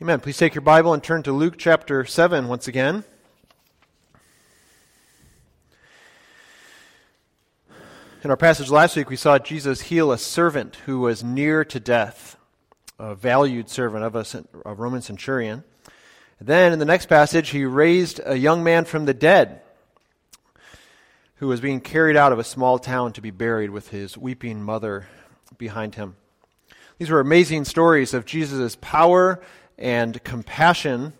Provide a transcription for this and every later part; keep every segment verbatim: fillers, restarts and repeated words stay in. Amen. Please take your Bible and turn to Luke chapter seven once again. In our passage last week, we saw Jesus heal a servant who was near to death, a valued servant of a, a Roman centurion. Then in the next passage, he raised a young man from the dead who was being carried out of a small town to be buried with his weeping mother behind him. These were amazing stories of Jesus' power and compassion,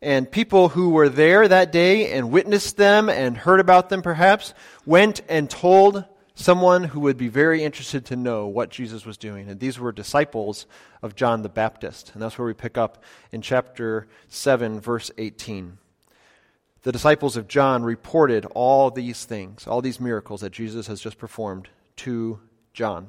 and people who were there that day and witnessed them and heard about them perhaps went and told someone who would be very interested to know what Jesus was doing. And these were disciples of John the Baptist. And that's where we pick up in chapter seven, verse eighteen. The disciples of John reported all these things, all these miracles that Jesus has just performed to John.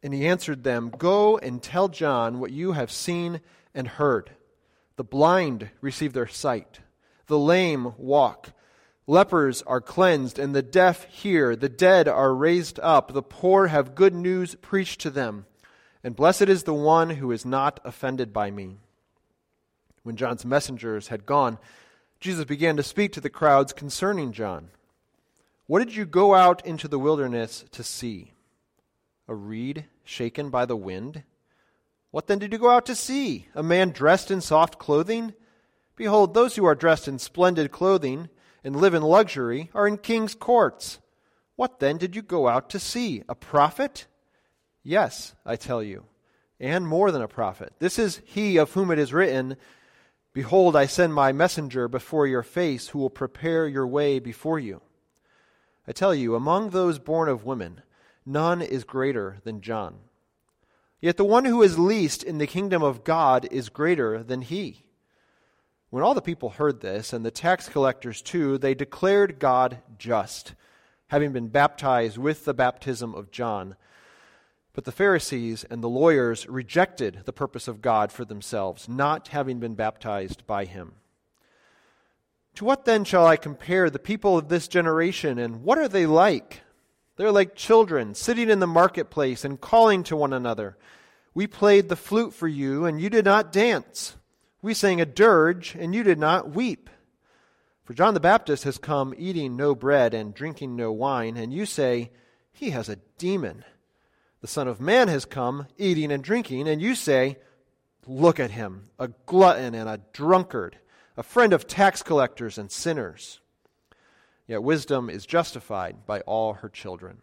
And he answered them, "Go and tell John what you have seen and heard. The blind receive their sight, the lame walk, lepers are cleansed, and the deaf hear, the dead are raised up, the poor have good news preached to them, and blessed is the one who is not offended by me." When John's messengers had gone, Jesus began to speak to the crowds concerning John. "What did you go out into the wilderness to see? A reed shaken by the wind? What then did you go out to see? A man dressed in soft clothing? Behold, those who are dressed in splendid clothing and live in luxury are in king's courts. What then did you go out to see? A prophet? Yes, I tell you, and more than a prophet. This is he of whom it is written, 'Behold, I send my messenger before your face, who will prepare your way before you.' I tell you, among those born of women, none is greater than John. Yet the one who is least in the kingdom of God is greater than he." When all the people heard this, and the tax collectors too, they declared God just, having been baptized with the baptism of John. But the Pharisees and the lawyers rejected the purpose of God for themselves, not having been baptized by him. "To what then shall I compare the people of this generation, and what are they like? They're like children sitting in the marketplace and calling to one another. 'We played the flute for you, and you did not dance. We sang a dirge, and you did not weep.' For John the Baptist has come eating no bread and drinking no wine, and you say, 'He has a demon.' The Son of Man has come eating and drinking, and you say, 'Look at him, a glutton and a drunkard, a friend of tax collectors and sinners.' Yet wisdom is justified by all her children."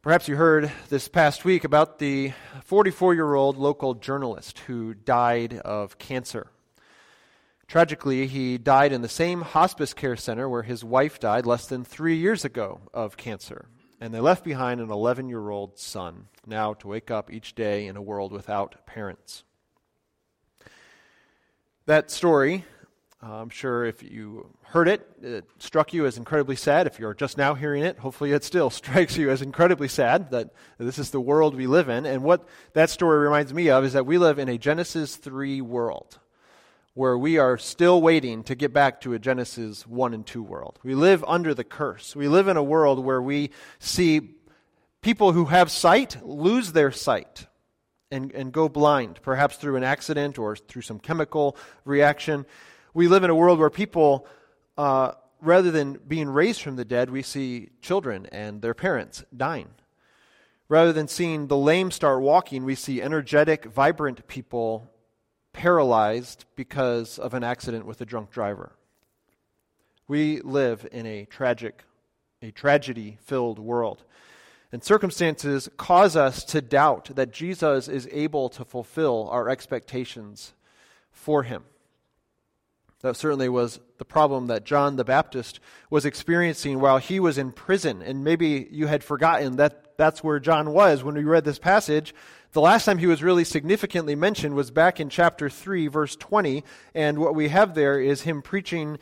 Perhaps you heard this past week about the forty-four-year-old local journalist who died of cancer. Tragically, he died in the same hospice care center where his wife died less than three years ago of cancer, and they left behind an eleven-year-old son, now to wake up each day in a world without parents. That story, I'm sure if you heard it, it struck you as incredibly sad. If you're just now hearing it, hopefully it still strikes you as incredibly sad that this is the world we live in. And what that story reminds me of is that we live in a Genesis three world, where we are still waiting to get back to a Genesis one and two world. We live under the curse. We live in a world where we see people who have sight lose their sight and, and go blind, perhaps through an accident or through some chemical reaction. We live in a world where people, uh, rather than being raised from the dead, we see children and their parents dying. Rather than seeing the lame start walking, we see energetic, vibrant people paralyzed because of an accident with a drunk driver. We live in a tragic, a tragedy-filled world. And circumstances cause us to doubt that Jesus is able to fulfill our expectations for him. That certainly was the problem that John the Baptist was experiencing while he was in prison. And maybe you had forgotten that that's where John was when we read this passage. The last time he was really significantly mentioned was back in chapter three, verse twenty, and what we have there is him preaching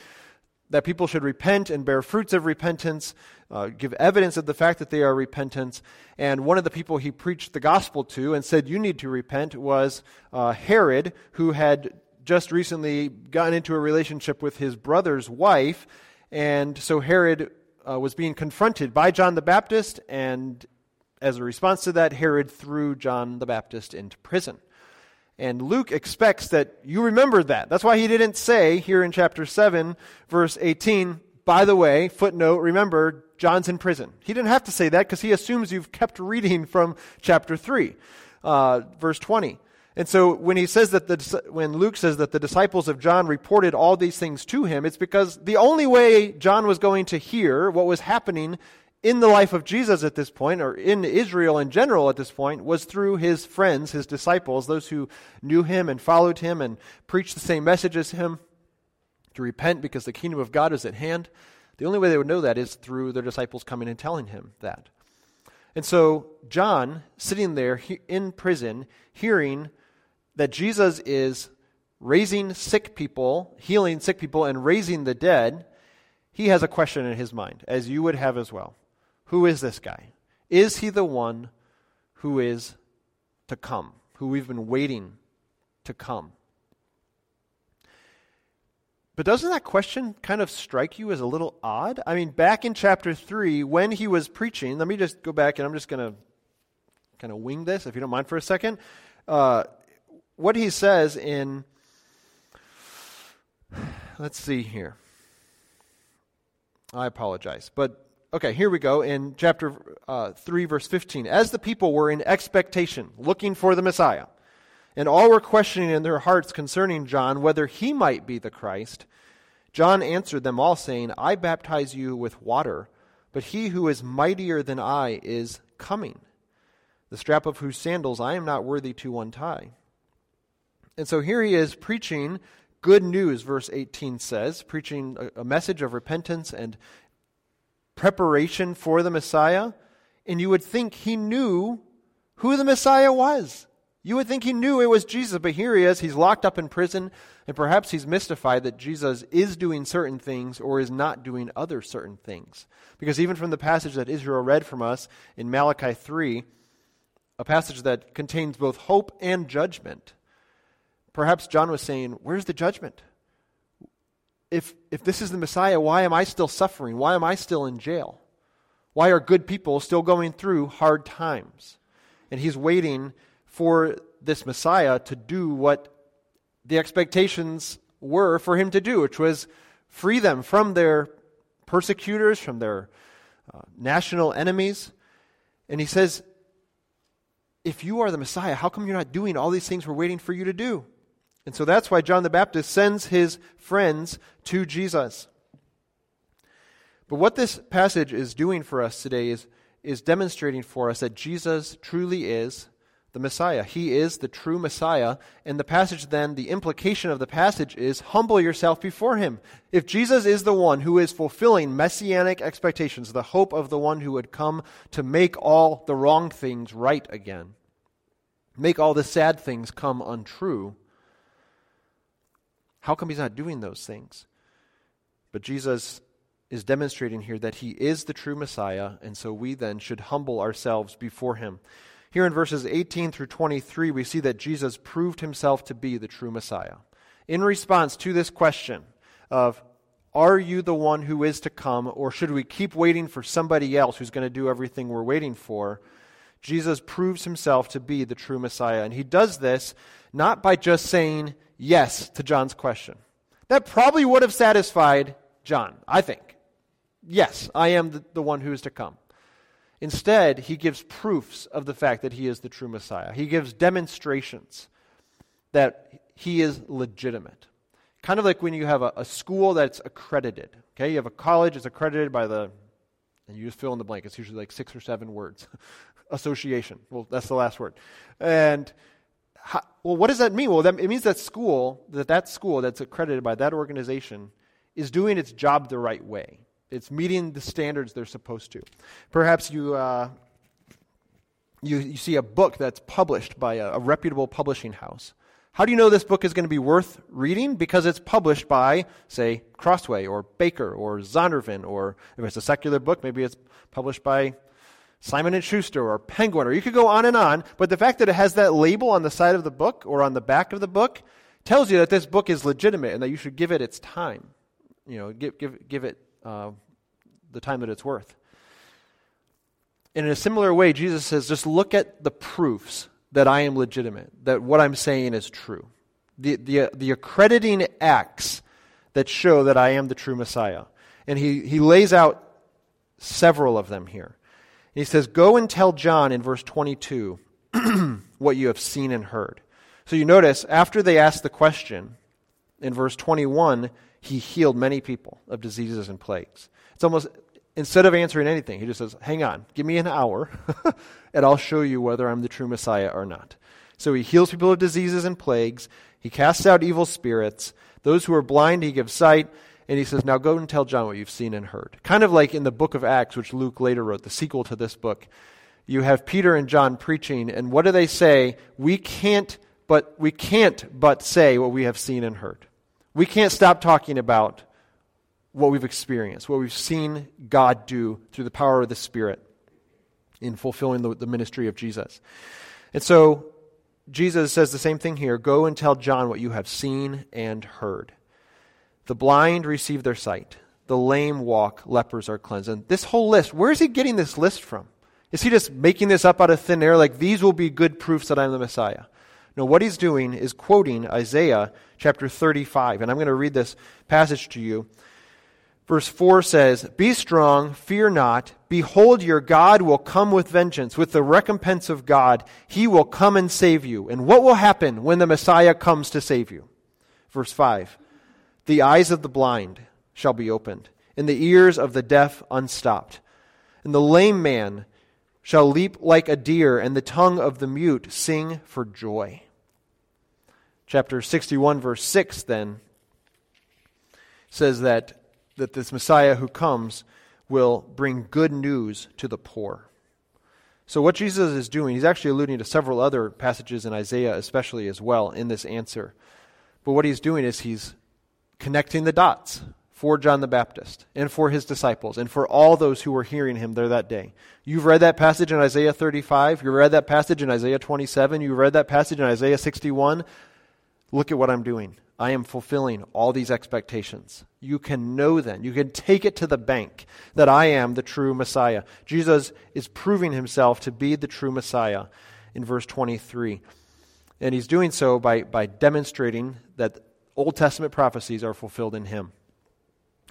that people should repent and bear fruits of repentance, uh, give evidence of the fact that they are repentant. And one of the people he preached the gospel to and said, you need to repent, was uh, Herod, who had just recently gotten into a relationship with his brother's wife. And so Herod uh, was being confronted by John the Baptist, and as a response to that, Herod threw John the Baptist into prison. And Luke expects that you remember that. That's why he didn't say here in chapter seven, verse eighteen, by the way, footnote, remember, John's in prison. He didn't have to say that because he assumes you've kept reading from chapter three, uh, verse twenty. And so when he says that the, when Luke says that the disciples of John reported all these things to him, it's because the only way John was going to hear what was happening in the life of Jesus at this point, or in Israel in general at this point, was through his friends, his disciples, those who knew him and followed him and preached the same message as him, to repent because the kingdom of God is at hand. The only way they would know that is through their disciples coming and telling him that. And so John, sitting there in prison, hearing that Jesus is raising sick people, healing sick people, and raising the dead, he has a question in his mind, as you would have as well. Who is this guy? Is he the one who is to come, who we've been waiting to come? But doesn't that question kind of strike you as a little odd? I mean, back in chapter three, when he was preaching, let me just go back, and I'm just going to kind of wing this, if you don't mind for a second. Uh, what he says in, let's see here. I apologize, but okay, here we go in chapter uh, three, verse fifteen. As the people were in expectation, looking for the Messiah, and all were questioning in their hearts concerning John whether he might be the Christ, John answered them all, saying, I baptize you with water, but he who is mightier than I is coming, the strap of whose sandals I am not worthy to untie. And so here he is preaching good news, verse eighteen says, preaching a, a message of repentance and preparation for the Messiah, and you would think he knew who the Messiah was. You would think he knew it was Jesus, but here he is, he's locked up in prison, and perhaps he's mystified that Jesus is doing certain things or is not doing other certain things. Because even from the passage that Israel read from us in Malachi three, a passage that contains both hope and judgment, perhaps John was saying, where's the judgment? If if this is the Messiah, why am I still suffering? Why am I still in jail? Why are good people still going through hard times? And he's waiting for this Messiah to do what the expectations were for him to do, which was free them from their persecutors, from their uh, national enemies. And he says, if you are the Messiah, how come you're not doing all these things we're waiting for you to do? And so that's why John the Baptist sends his friends to Jesus. But what this passage is doing for us today is, is demonstrating for us that Jesus truly is the Messiah. He is the true Messiah. And the passage then, the implication of the passage is, humble yourself before him. If Jesus is the one who is fulfilling messianic expectations, the hope of the one who would come to make all the wrong things right again, make all the sad things come untrue, how come he's not doing those things? But Jesus is demonstrating here that he is the true Messiah, and so we then should humble ourselves before him. Here in verses eighteen through twenty-three, we see that Jesus proved himself to be the true Messiah. In response to this question of, are you the one who is to come, or should we keep waiting for somebody else who's going to do everything we're waiting for? Jesus proves himself to be the true Messiah, and he does this not by just saying yes to John's question. That probably would have satisfied John, I think. Yes, I am the, the one who is to come. Instead, he gives proofs of the fact that he is the true Messiah. He gives demonstrations that he is legitimate. Kind of like when you have a, a school that's accredited. Okay, you have a college that's accredited by the, and you just fill in the blank. It's usually like six or seven words. Association. Well, that's the last word. And How, well, what does that mean? Well, that, it means that school, that that school that's accredited by that organization is doing its job the right way. It's meeting the standards they're supposed to. Perhaps you uh, you, you see a book that's published by a, a reputable publishing house. How do you know this book is going to be worth reading? Because it's published by, say, Crossway or Baker or Zondervan, or if it's a secular book, maybe it's published by Simon and Schuster or Penguin, or you could go on and on, but the fact that it has that label on the side of the book or on the back of the book tells you that this book is legitimate and that you should give it its time. You know, give give give it uh, the time that it's worth. And in a similar way, Jesus says, just look at the proofs that I am legitimate, that what I'm saying is true. The the the accrediting acts that show that I am the true Messiah. And he, he lays out several of them here. He says, go and tell John in verse twenty-two what you have seen and heard. So you notice, after they asked the question, in verse twenty-one, he healed many people of diseases and plagues. It's almost, instead of answering anything, he just says, hang on, give me an hour, and I'll show you whether I'm the true Messiah or not. So he heals people of diseases and plagues. He casts out evil spirits. Those who are blind, he gives sight. And he says, now go and tell John what you've seen and heard. Kind of like in the book of Acts, which Luke later wrote, the sequel to this book. You have Peter and John preaching, and what do they say? We can't but we can't but say what we have seen and heard. We can't stop talking about what we've experienced, what we've seen God do through the power of the Spirit in fulfilling the, the ministry of Jesus. And so Jesus says the same thing here. Go and tell John what you have seen and heard. The blind receive their sight. The lame walk. Lepers are cleansed. And this whole list, where is he getting this list from? Is he just making this up out of thin air? Like, these will be good proofs that I'm the Messiah. No, what he's doing is quoting Isaiah chapter thirty-five. And I'm going to read this passage to you. Verse four says, be strong, fear not. Behold, your God will come with vengeance, with the recompense of God. He will come and save you. And what will happen when the Messiah comes to save you? Verse five. The eyes of the blind shall be opened, and the ears of the deaf unstopped. And the lame man shall leap like a deer, and the tongue of the mute sing for joy. Chapter sixty-one, verse six, then, says that, that this Messiah who comes will bring good news to the poor. So what Jesus is doing, he's actually alluding to several other passages in Isaiah especially as well in this answer. But what he's doing is he's connecting the dots for John the Baptist and for his disciples and for all those who were hearing him there that day. You've read that passage in Isaiah thirty-five. You've read that passage in Isaiah twenty-seven. You've read that passage in Isaiah sixty-one. Look at what I'm doing. I am fulfilling all these expectations. You can know then. You can take it to the bank that I am the true Messiah. Jesus is proving himself to be the true Messiah in verse twenty-three. And he's doing so by, by demonstrating that Old Testament prophecies are fulfilled in him.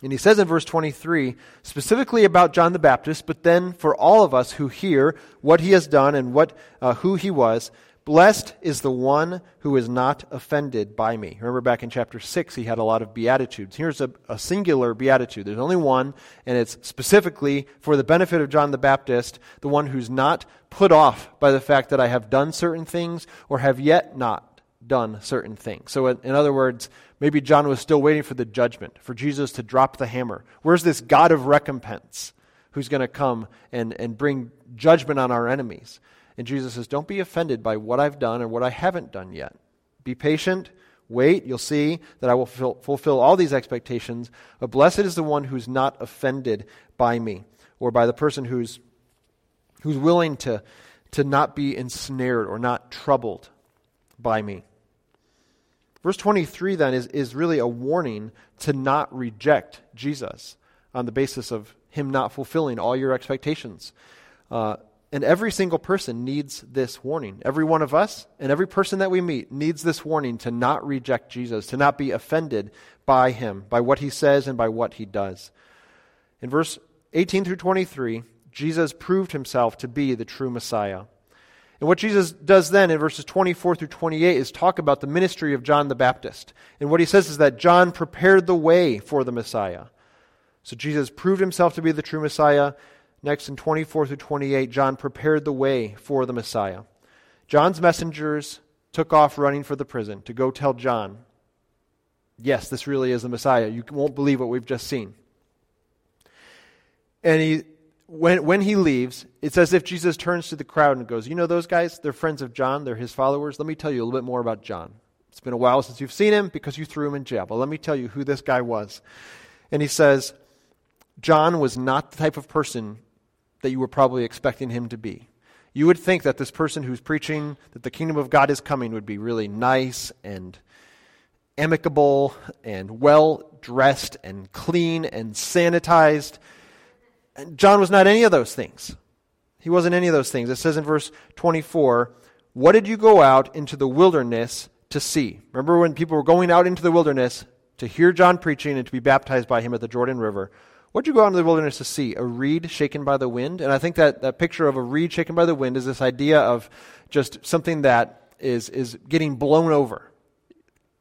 And he says in verse twenty-three, specifically about John the Baptist, but then for all of us who hear what he has done and what uh, who he was, blessed is the one who is not offended by me. Remember back in chapter six, he had a lot of beatitudes. Here's a, a singular beatitude. There's only one, and it's specifically for the benefit of John the Baptist, the one who's not put off by the fact that I have done certain things or have yet not done certain things. So in other words, maybe John was still waiting for the judgment, for Jesus to drop the hammer. Where's this God of recompense who's going to come and, and bring judgment on our enemies? And Jesus says, don't be offended by what I've done or what I haven't done yet. Be patient, wait, you'll see that I will fulfill, fulfill all these expectations. But blessed is the one who's not offended by me, or by the person who's who's willing to, to not be ensnared or not troubled by me. Verse twenty-three then is, is really a warning to not reject Jesus on the basis of him not fulfilling all your expectations. Uh, and every single person needs this warning. Every one of us and every person that we meet needs this warning to not reject Jesus, to not be offended by him, by what he says and by what he does. In verse eighteen through twenty-three, Jesus proved himself to be the true Messiah. And what Jesus does then in verses twenty-four through twenty-eight is talk about the ministry of John the Baptist. And what he says is that John prepared the way for the Messiah. So Jesus proved himself to be the true Messiah. Next in twenty-four through twenty-eight, John prepared the way for the Messiah. John's messengers took off running for the prison to go tell John, yes, this really is the Messiah. You won't believe what we've just seen. And he when when he leaves, it's as if Jesus turns to the crowd and goes, you know those guys? They're friends of John. They're his followers. Let me tell you a little bit more about John. It's been a while since you've seen him because you threw him in jail. But let me tell you who this guy was. And he says, John was not the type of person that you were probably expecting him to be. You would think that this person who's preaching that the kingdom of God is coming would be really nice and amicable and well-dressed and clean and sanitized. And John was not any of those things. He wasn't any of those things. It says in verse twenty-four, what did you go out into the wilderness to see? Remember when people were going out into the wilderness to hear John preaching and to be baptized by him at the Jordan River? What did you go out into the wilderness to see? A reed shaken by the wind? And I think that, that picture of a reed shaken by the wind is this idea of just something that is, is getting blown over.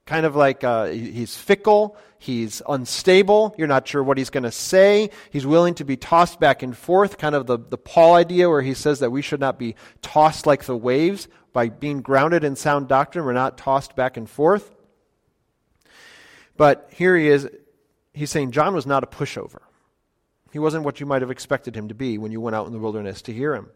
Kind of like uh, he's fickle, he's unstable, you're not sure what he's going to say, he's willing to be tossed back and forth, kind of the, the Paul idea where he says that we should not be tossed like the waves. By being grounded in sound doctrine, we're not tossed back and forth. But here he is, he's saying John was not a pushover. He wasn't what you might have expected him to be when you went out in the wilderness to hear him.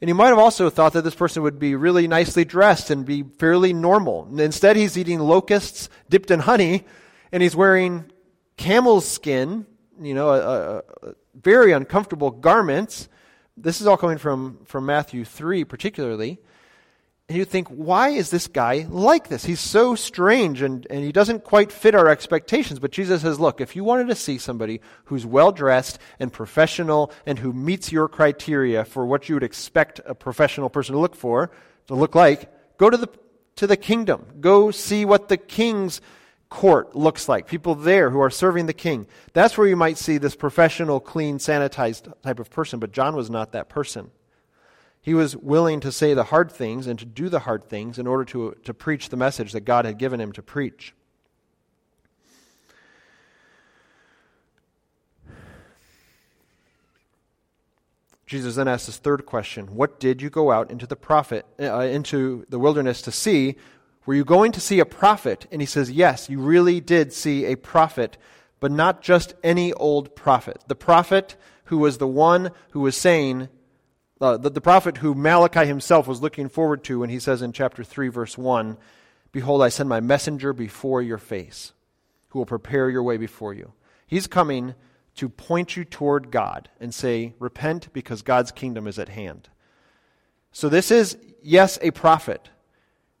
And you might have also thought that this person would be really nicely dressed and be fairly normal. And instead, he's eating locusts dipped in honey, and he's wearing camel's skin, you know, a, a, a very uncomfortable garments. This is all coming from, from Matthew three particularly. And you think, why is this guy like this? He's so strange, and, and he doesn't quite fit our expectations. But Jesus says, look, if you wanted to see somebody who's well-dressed and professional and who meets your criteria for what you would expect a professional person to look for, to look like, go to the to the kingdom. Go see what the king's court looks like, people there who are serving the king. That's where you might see this professional, clean, sanitized type of person. But John was not that person. He was willing to say the hard things and to do the hard things in order to, to preach the message that God had given him to preach. Jesus then asks his third question, what did you go out into the prophet, uh, into the wilderness to see? Were you going to see a prophet? And he says, yes, you really did see a prophet, but not just any old prophet. The prophet who was the one who was saying, Uh, the, the prophet who Malachi himself was looking forward to when he says in chapter three, verse one, behold, I send my messenger before your face, who will prepare your way before you. He's coming to point you toward God and say, repent because God's kingdom is at hand. So this is, yes, a prophet.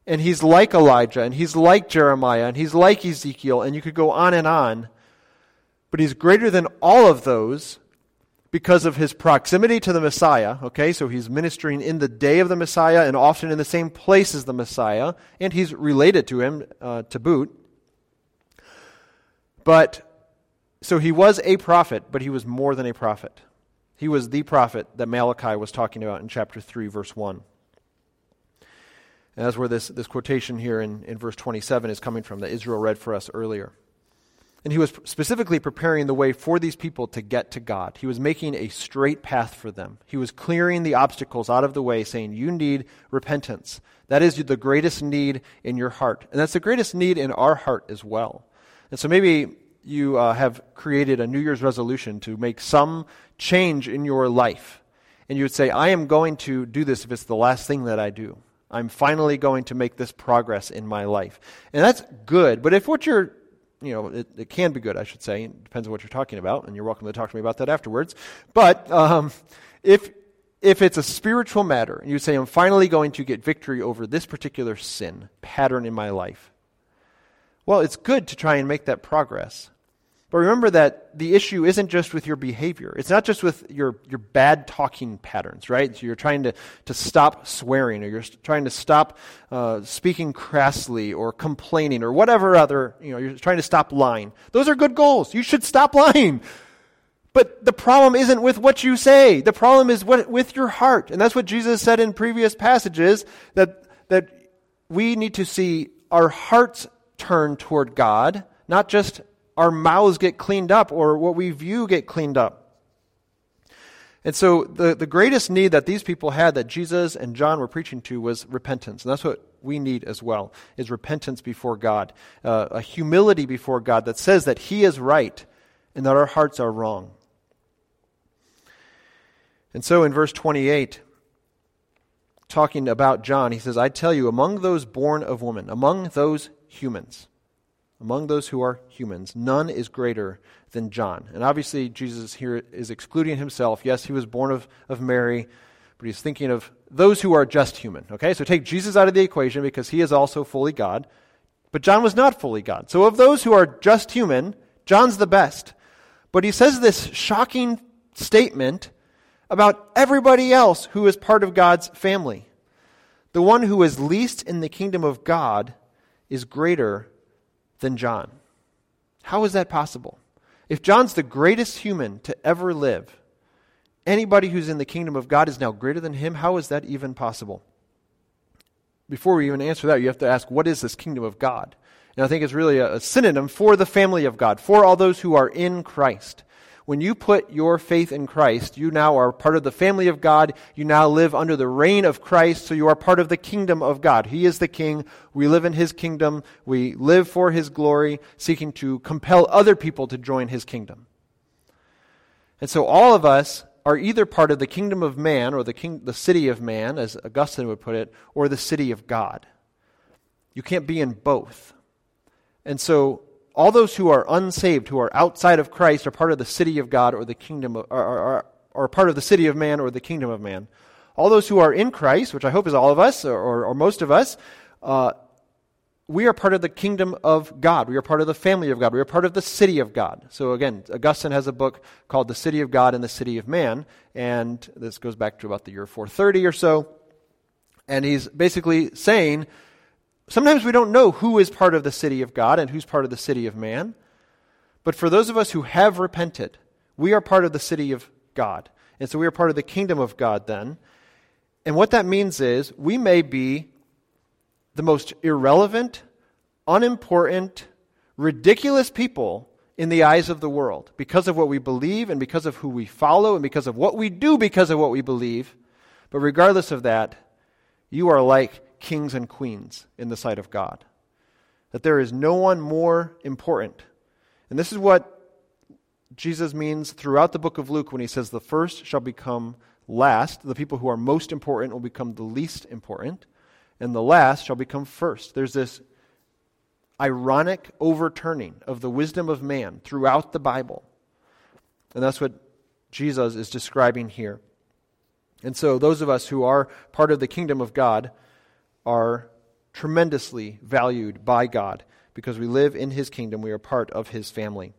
And he's like Elijah, and he's like Jeremiah, and he's like Ezekiel, and you could go on and on. But he's greater than all of those because of his proximity to the Messiah, okay, so he's ministering in the day of the Messiah and often in the same place as the Messiah, and he's related to him uh, to boot. But, so he was a prophet, but he was more than a prophet. He was the prophet that Malachi was talking about in chapter three, verse one. And that's where this, this quotation here in, in verse twenty-seven is coming from that Israel read for us earlier. And he was specifically preparing the way for these people to get to God. He was making a straight path for them. He was clearing the obstacles out of the way, saying, you need repentance. That is the greatest need in your heart. And that's the greatest need in our heart as well. And so maybe you uh, have created a New Year's resolution to make some change in your life. And you would say, I am going to do this if it's the last thing that I do. I'm finally going to make this progress in my life. And that's good. But if what you're You know, it, it can be good, I should say. It depends on what you're talking about, and you're welcome to talk to me about that afterwards. But um, if if it's a spiritual matter, and you say, I'm finally going to get victory over this particular sin pattern in my life, well, it's good to try and make that progress. But remember that the issue isn't just with your behavior. It's not just with your, your bad talking patterns, right? So you're trying to, to stop swearing, or you're trying to stop uh, speaking crassly, or complaining, or whatever other, you know, you're trying to stop lying. Those are good goals. You should stop lying. But the problem isn't with what you say. The problem is what, with your heart. And that's what Jesus said in previous passages, that that we need to see our hearts turn toward God, not just our mouths get cleaned up, or what we view get cleaned up. And so the, the greatest need that these people had that Jesus and John were preaching to was repentance. And that's what we need as well, is repentance before God, uh, a humility before God that says that he is right and that our hearts are wrong. And so in verse twenty-eight, talking about John, he says, I tell you, among those born of woman, among those humans, among those who are humans, none is greater than John. And obviously Jesus here is excluding himself. Yes, he was born of, of Mary, but he's thinking of those who are just human. Okay, so take Jesus out of the equation because he is also fully God, but John was not fully God. So of those who are just human, John's the best. But he says this shocking statement about everybody else who is part of God's family. The one who is least in the kingdom of God is greater than John. How is that possible? If John's the greatest human to ever live, anybody who's in the kingdom of God is now greater than him. How is that even possible? Before we even answer that, you have to ask, what is this kingdom of God? And I think it's really a, a synonym for the family of God, for all those who are in Christ. When you put your faith in Christ, you now are part of the family of God. You now live under the reign of Christ, so you are part of the kingdom of God. He is the king. We live in his kingdom. We live for his glory, seeking to compel other people to join his kingdom. And so all of us are either part of the kingdom of man or the king, the city of man, as Augustine would put it, or the city of God. You can't be in both. And so all those who are unsaved, who are outside of Christ, are part of the city of God or the kingdom of, are, are, are part of the city of man or the kingdom of man. All those who are in Christ, which I hope is all of us or, or, or most of us, uh, we are part of the kingdom of God. We are part of the family of God. We are part of the city of God. So again, Augustine has a book called The City of God and the City of Man, and this goes back to about the year four thirty or so, and he's basically saying, sometimes we don't know who is part of the city of God and who's part of the city of man. But for those of us who have repented, we are part of the city of God. And so we are part of the kingdom of God then. And what that means is we may be the most irrelevant, unimportant, ridiculous people in the eyes of the world because of what we believe and because of who we follow and because of what we do because of what we believe. But regardless of that, you are like kings and queens in the sight of God, that there is no one more important. And this is what Jesus means throughout the book of Luke when he says the first shall become last, the people who are most important will become the least important, and the last shall become first. There's this ironic overturning of the wisdom of man throughout the Bible. And that's what Jesus is describing here. And so those of us who are part of the kingdom of God are tremendously valued by God because we live in his kingdom. We are part of his family.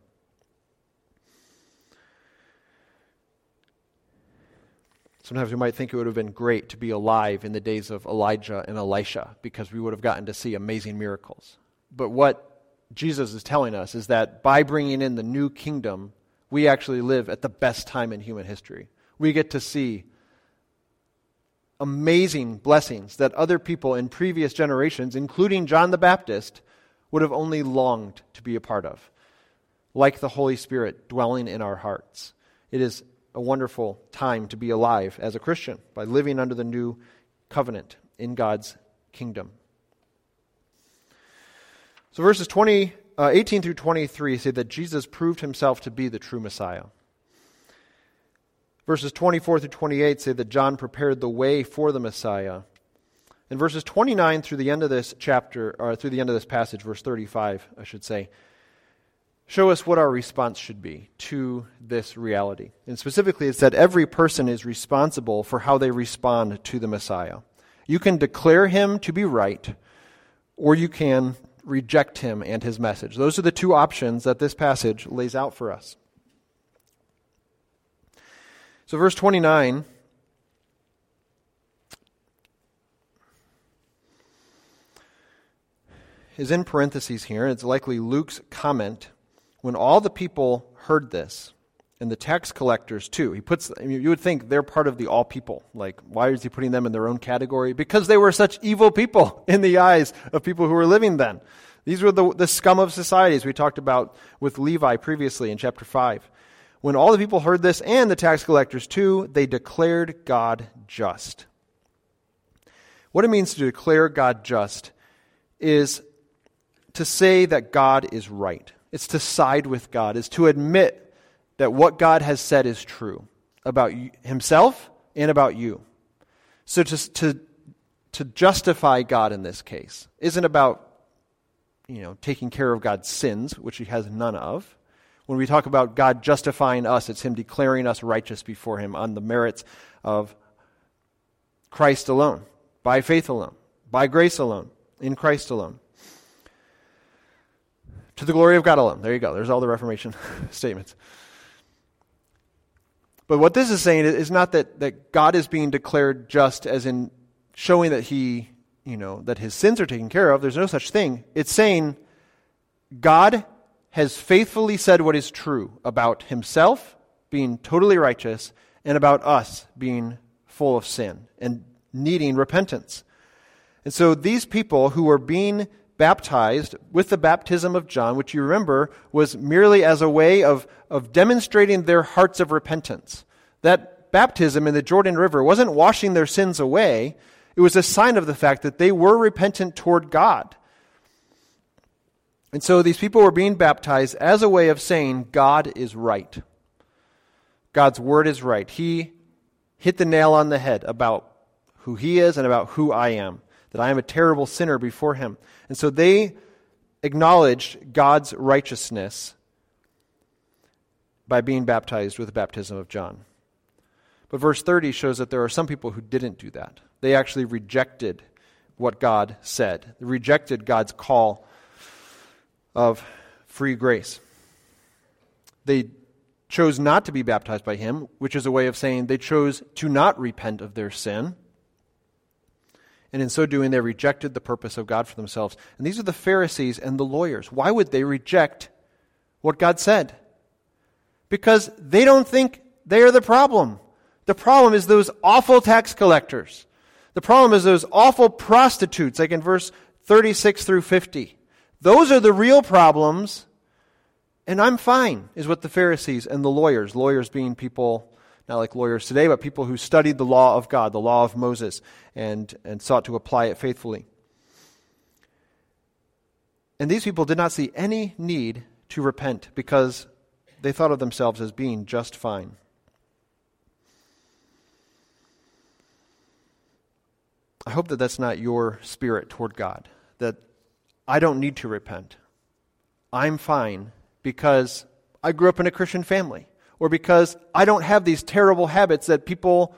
Sometimes we might think it would have been great to be alive in the days of Elijah and Elisha because we would have gotten to see amazing miracles. But what Jesus is telling us is that by bringing in the new kingdom, we actually live at the best time in human history. We get to see amazing blessings that other people in previous generations, including John the Baptist, would have only longed to be a part of, like the Holy Spirit dwelling in our hearts. It is a wonderful time to be alive as a Christian by living under the new covenant in God's kingdom. So verses twenty, uh, eighteen through twenty-three say that Jesus proved himself to be the true Messiah. Verses twenty-four through twenty-eight say that John prepared the way for the Messiah. And verses twenty-nine through the end of this chapter, or through the end of this passage, verse thirty-five, I should say, show us what our response should be to this reality. And specifically, it's that every person is responsible for how they respond to the Messiah. You can declare him to be right, or you can reject him and his message. Those are the two options that this passage lays out for us. So verse twenty-nine, is in parentheses here. It's likely Luke's comment. When all the people heard this, and the tax collectors too, he puts. I mean, you would think they're part of the all people. Like, why is he putting them in their own category? Because they were such evil people in the eyes of people who were living then. These were the, the scum of society, as we talked about with Levi previously in chapter five. When all the people heard this, and the tax collectors too, they declared God just. What it means to declare God just is to say that God is right. It's to side with God. It's to admit that what God has said is true. about himself and about you. So to to to justify God in this case isn't about, you know, taking care of God's sins, which he has none of. When we talk about God justifying us, it's him declaring us righteous before him on the merits of Christ alone, by faith alone, by grace alone, in Christ alone. To the glory of God alone. There you go. There's all the Reformation statements. But what this is saying is not that, that God is being declared just as in showing that he, you know, that his sins are taken care of. There's no such thing. It's saying God has faithfully said what is true about himself being totally righteous and about us being full of sin and needing repentance. And so these people who were being baptized with the baptism of John, which you remember was merely as a way of, of demonstrating their hearts of repentance. That baptism in the Jordan River wasn't washing their sins away. It was a sign of the fact that they were repentant toward God. And so these people were being baptized as a way of saying God is right. God's word is right. He hit the nail on the head about who he is and about who I am, that I am a terrible sinner before him. And so they acknowledged God's righteousness by being baptized with the baptism of John. But verse thirty shows that there are some people who didn't do that. They actually rejected what God said. They rejected God's call of free grace. They chose not to be baptized by him, which is a way of saying they chose to not repent of their sin. And in so doing, they rejected the purpose of God for themselves. And these are the Pharisees and the lawyers. Why would they reject what God said? Because they don't think they are the problem. The problem is those awful tax collectors. The problem is those awful prostitutes, like in verse thirty-six through fifty. Those are the real problems, and I'm fine, is what the Pharisees and the lawyers, lawyers being people, not like lawyers today, but people who studied the law of God, the law of Moses, and, and sought to apply it faithfully. And these people did not see any need to repent because they thought of themselves as being just fine. I hope that that's not your spirit toward God, that I don't need to repent. I'm fine because I grew up in a Christian family, or because I don't have these terrible habits that people,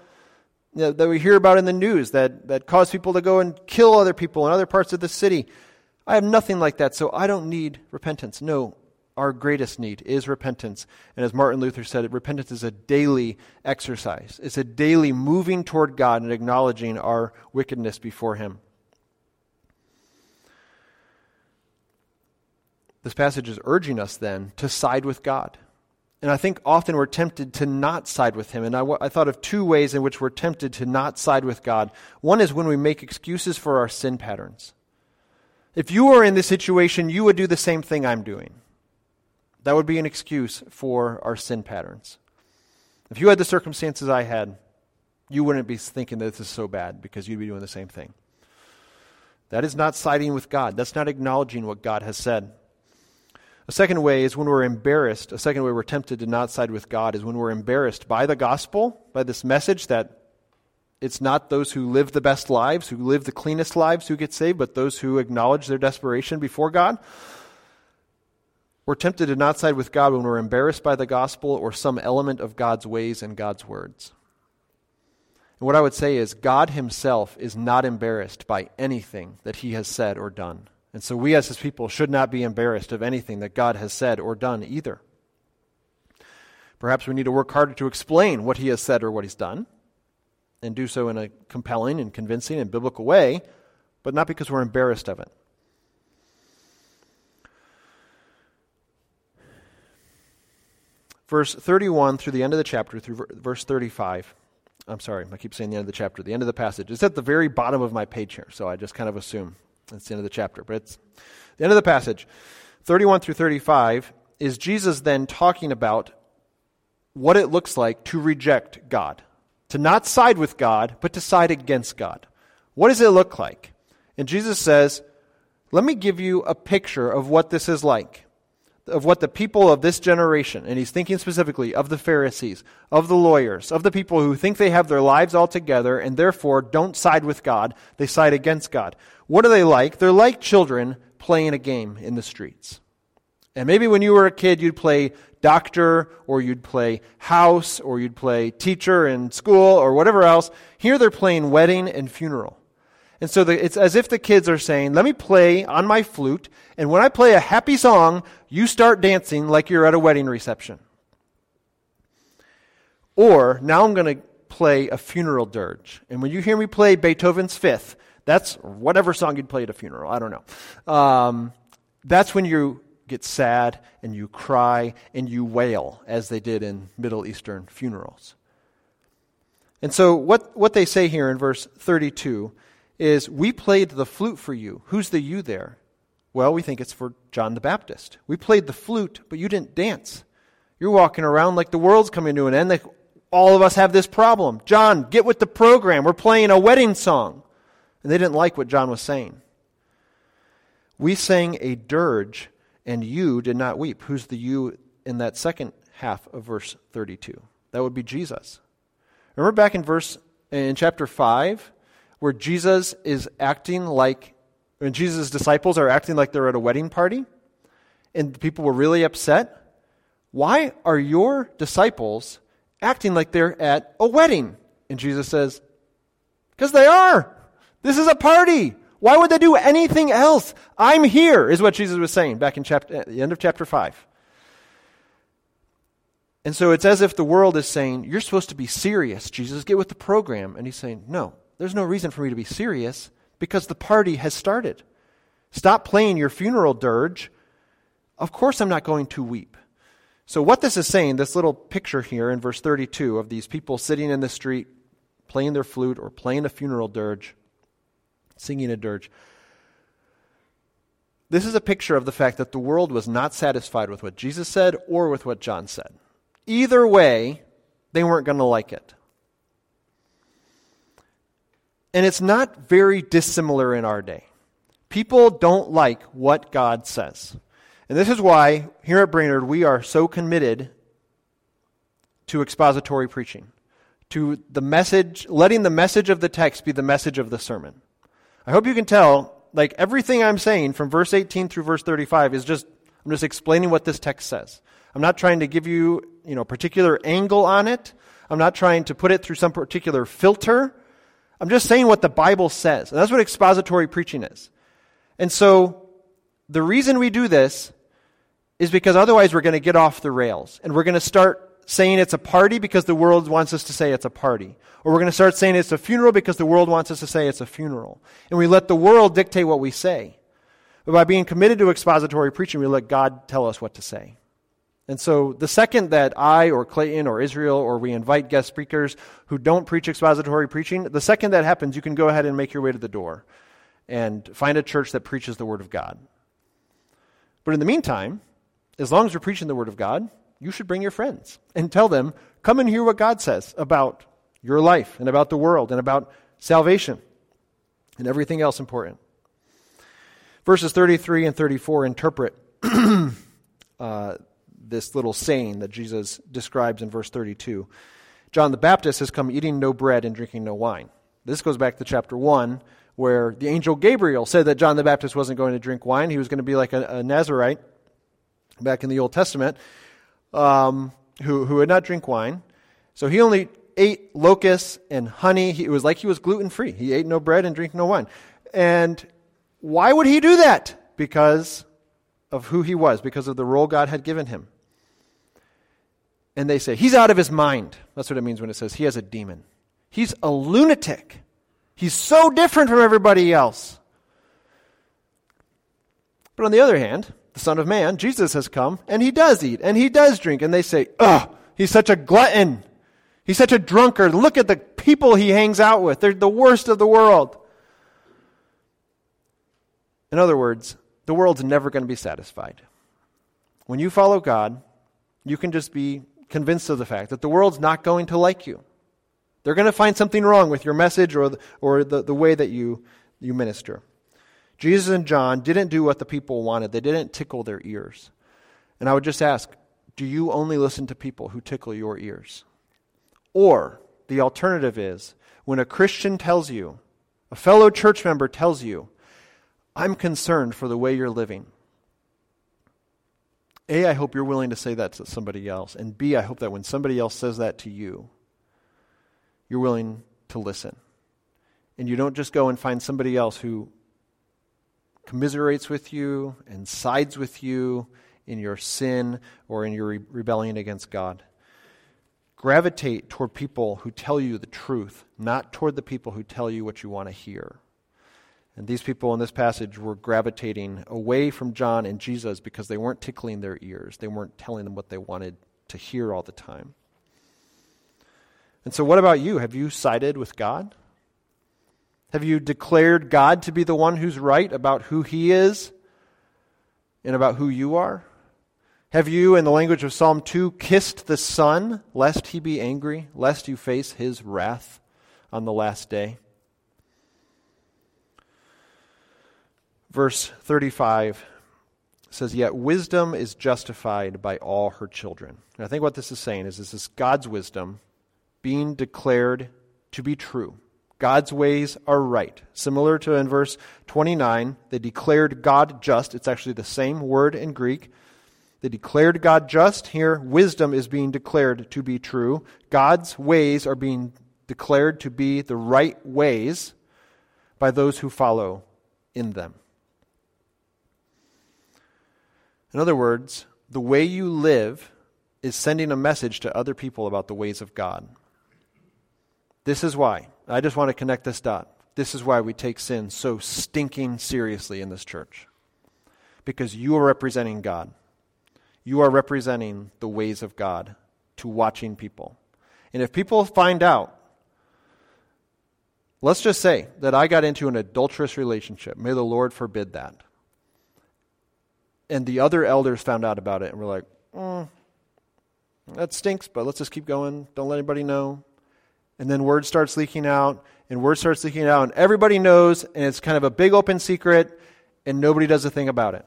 you know, that we hear about in the news that, that cause people to go and kill other people in other parts of the city. I have nothing like that, so I don't need repentance. No, our greatest need is repentance. And as Martin Luther said, repentance is a daily exercise. It's a daily moving toward God and acknowledging our wickedness before him. This passage is urging us then to side with God. And I think often we're tempted to not side with him. And I, w- I thought of two ways in which we're tempted to not side with God. One is when we make excuses for our sin patterns. If you were in this situation, you would do the same thing I'm doing. That would be an excuse for our sin patterns. If you had the circumstances I had, you wouldn't be thinking that this is so bad because you'd be doing the same thing. That is not siding with God. That's not acknowledging what God has said. A second way is when we're embarrassed. A second way we're tempted to not side with God is when we're embarrassed by the gospel, by this message that it's not those who live the best lives, who live the cleanest lives who get saved, but those who acknowledge their desperation before God. We're tempted to not side with God when we're embarrassed by the gospel or some element of God's ways and God's words. And what I would say is God himself is not embarrassed by anything that he has said or done. And so we as his people should not be embarrassed of anything that God has said or done either. Perhaps we need to work harder to explain what he has said or what he's done, and do so in a compelling and convincing and biblical way, but not because we're embarrassed of it. Verse thirty-one through the end of the chapter, through verse thirty-five. I'm sorry, I keep saying the end of the chapter. The end of the passage. It's at the very bottom of my page here, so I just kind of assume it's the end of the chapter, but it's the end of the passage. thirty-one through thirty-five is Jesus then talking about what it looks like to reject God, to not side with God, but to side against God. What does it look like? And Jesus says, let me give you a picture of what this is like. of what the people of this generation, and he's thinking specifically of the Pharisees, of the lawyers, of the people who think they have their lives all together and therefore don't side with God, they side against God. What are they like? They're like children playing a game in the streets. And maybe when you were a kid, you'd play doctor, or you'd play house, or you'd play teacher in school, or whatever else. Here they're playing wedding and funeral. And so the, it's as if the kids are saying, let me play on my flute, and when I play a happy song, you start dancing like you're at a wedding reception. Or, now I'm going to play a funeral dirge. And when you hear me play Beethoven's Fifth, that's whatever song you'd play at a funeral, I don't know. Um, that's when you get sad, and you cry, and you wail, as they did in Middle Eastern funerals. And so what, what they say here in verse thirty-two is, we played the flute for you. Who's the you there? Well, we think it's for John the Baptist. We played the flute, but you didn't dance. You're walking around like the world's coming to an end. Like all of us have this problem. John, get with the program. We're playing a wedding song. And they didn't like what John was saying. We sang a dirge, and you did not weep. Who's the you in that second half of verse thirty-two? That would be Jesus. Remember back in verse in chapter five, where Jesus is acting like, when Jesus' disciples are acting like they're at a wedding party, and people were really upset. Why are your disciples acting like they're at a wedding? And Jesus says, because they are. This is a party. Why would they do anything else? I'm here, is what Jesus was saying back in chapter, at the end of chapter five. And so it's as if the world is saying, you're supposed to be serious, Jesus, get with the program. And he's saying, no, there's no reason for me to be serious because the party has started. Stop playing your funeral dirge. Of course I'm not going to weep. So what this is saying, this little picture here in verse thirty-two of these people sitting in the street, playing their flute or playing a funeral dirge, singing a dirge. This is a picture of the fact that the world was not satisfied with what Jesus said or with what John said. Either way, they weren't going to like it. And it's not very dissimilar in our day. People don't like what God says. And this is why here at Brainerd we are so committed to expository preaching, to the message, letting the message of the text be the message of the sermon. I hope you can tell, like everything I'm saying from verse eighteen through verse thirty-five is just, I'm just explaining what this text says. I'm not trying to give you, you know, a particular angle on it. I'm not trying to put it through some particular filter. I'm just saying what the Bible says. And that's what expository preaching is. And so the reason we do this is because otherwise we're going to get off the rails. And we're going to start saying it's a party because the world wants us to say it's a party. Or we're going to start saying it's a funeral because the world wants us to say it's a funeral. And we let the world dictate what we say. But by being committed to expository preaching, we let God tell us what to say. And so the second that I or Clayton or Israel or we invite guest speakers who don't preach expository preaching, the second that happens, you can go ahead and make your way to the door and find a church that preaches the Word of God. But in the meantime, as long as you're preaching the Word of God, you should bring your friends and tell them, come and hear what God says about your life and about the world and about salvation and everything else important. Verses thirty-three and thirty-four interpret uh, this little saying that Jesus describes in verse thirty-two. John the Baptist has come eating no bread and drinking no wine. This goes back to chapter one where the angel Gabriel said that John the Baptist wasn't going to drink wine. He was going to be like a, a Nazirite back in the Old Testament. Um, who, who would not drink wine. So he only ate locusts and honey. He, it was like he was gluten-free. He ate no bread and drank no wine. And why would he do that? Because of who he was, because of the role God had given him. And they say, he's out of his mind. That's what it means when it says he has a demon. He's a lunatic. He's so different from everybody else. But on the other hand, the Son of Man, Jesus, has come, and he does eat, and he does drink. And they say, ugh, he's such a glutton. He's such a drunkard. Look at the people he hangs out with. They're the worst of the world. In other words, the world's never going to be satisfied. When you follow God, you can just be convinced of the fact that the world's not going to like you. They're going to find something wrong with your message or the, or the, the way that you, you minister. Jesus and John didn't do what the people wanted. They didn't tickle their ears. And I would just ask, do you only listen to people who tickle your ears? Or the alternative is when a Christian tells you, a fellow church member tells you, I'm concerned for the way you're living. A, I hope you're willing to say that to somebody else. And B, I hope that when somebody else says that to you, you're willing to listen. And you don't just go and find somebody else who commiserates with you and sides with you in your sin or in your re- rebellion against God. Gravitate toward people who tell you the truth, not toward the people who tell you what you want to hear. And these people in this passage were gravitating away from John and Jesus because they weren't tickling their ears. They weren't telling them what they wanted to hear all the time. And so what about you? Have you sided with God? Have you declared God to be the one who's right about who he is and about who you are? Have you, in the language of Psalm two, kissed the Son, lest he be angry, lest you face his wrath on the last day? Verse thirty-five says, yet wisdom is justified by all her children. And I think what this is saying is this is God's wisdom being declared to be true. God's ways are right. Similar to in verse twenty-nine, they declared God just. It's actually the same word in Greek. They declared God just. Here, wisdom is being declared to be true. God's ways are being declared to be the right ways by those who follow in them. In other words, the way you live is sending a message to other people about the ways of God. This is why. I just want to connect this dot. This is why we take sin so stinking seriously in this church. Because you are representing God. You are representing the ways of God to watching people. And if people find out, let's just say that I got into an adulterous relationship. May the Lord forbid that. And the other elders found out about it and were like, mm, that stinks, but let's just keep going. Don't let anybody know. And then word starts leaking out, and word starts leaking out, and everybody knows, and it's kind of a big open secret, and nobody does a thing about it.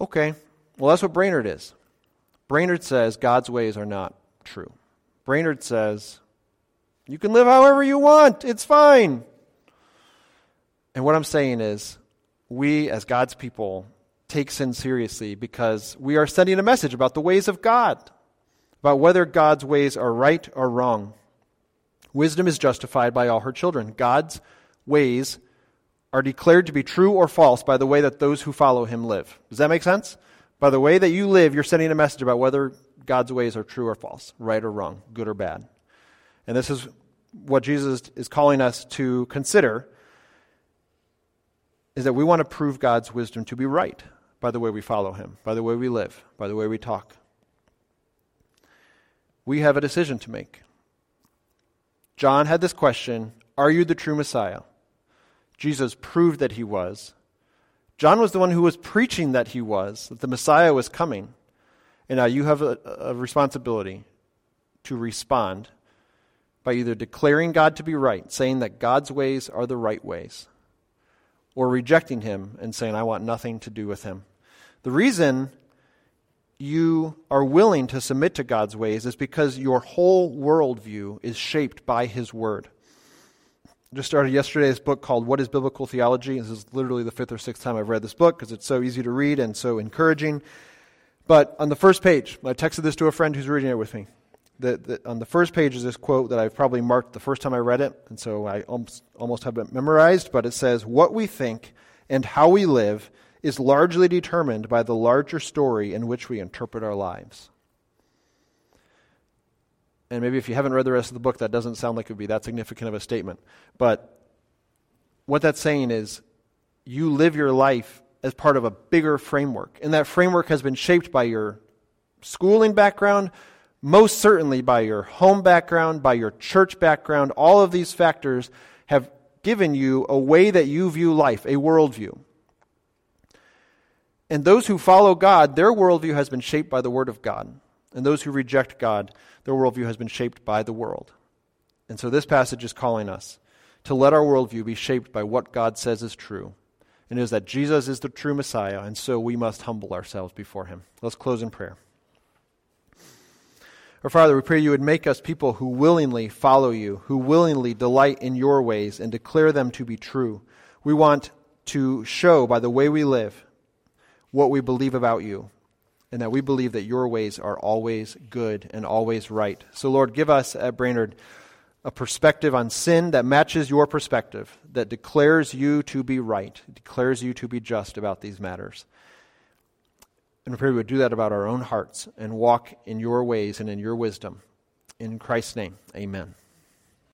Okay, well, that's what Brainerd is. Brainerd says God's ways are not true. Brainerd says, you can live however you want. It's fine. And what I'm saying is, we as God's people take sin seriously because we are sending a message about the ways of God, about whether God's ways are right or wrong. Wisdom is justified by all her children. God's ways are declared to be true or false by the way that those who follow him live. Does that make sense? By the way that you live, you're sending a message about whether God's ways are true or false, right or wrong, good or bad. And this is what Jesus is calling us to consider, is that we want to prove God's wisdom to be right by the way we follow him, by the way we live, by the way we talk. We have a decision to make. John had this question, are you the true Messiah? Jesus proved that he was. John was the one who was preaching that he was, that the Messiah was coming. And now you have a, a responsibility to respond by either declaring God to be right, saying that God's ways are the right ways, or rejecting him and saying, I want nothing to do with him. The reason you are willing to submit to God's ways is because your whole worldview is shaped by his word. I just started yesterday this book called What is Biblical Theology? This is literally the fifth or sixth time I've read this book because it's so easy to read and so encouraging. But on the first page, I texted this to a friend who's reading it with me. The, the, on the first page is this quote that I've probably marked the first time I read it, and so I almost, almost have it memorized, but it says, what we think and how we live is largely determined by the larger story in which we interpret our lives. And maybe if you haven't read the rest of the book, that doesn't sound like it would be that significant of a statement. But what that's saying is you live your life as part of a bigger framework, and that framework has been shaped by your schooling background, most certainly by your home background, by your church background. All of these factors have given you a way that you view life, a worldview. And those who follow God, their worldview has been shaped by the Word of God. And those who reject God, their worldview has been shaped by the world. And so this passage is calling us to let our worldview be shaped by what God says is true and it is that Jesus is the true Messiah, and so we must humble ourselves before him. Let's close in prayer. Our Father, we pray you would make us people who willingly follow you, who willingly delight in your ways and declare them to be true. We want to show by the way we live what we believe about you, and that we believe that your ways are always good and always right. So Lord, give us at Brainerd a perspective on sin that matches your perspective, that declares you to be right, declares you to be just about these matters. And we pray we would do that about our own hearts and walk in your ways and in your wisdom. In Christ's name, amen.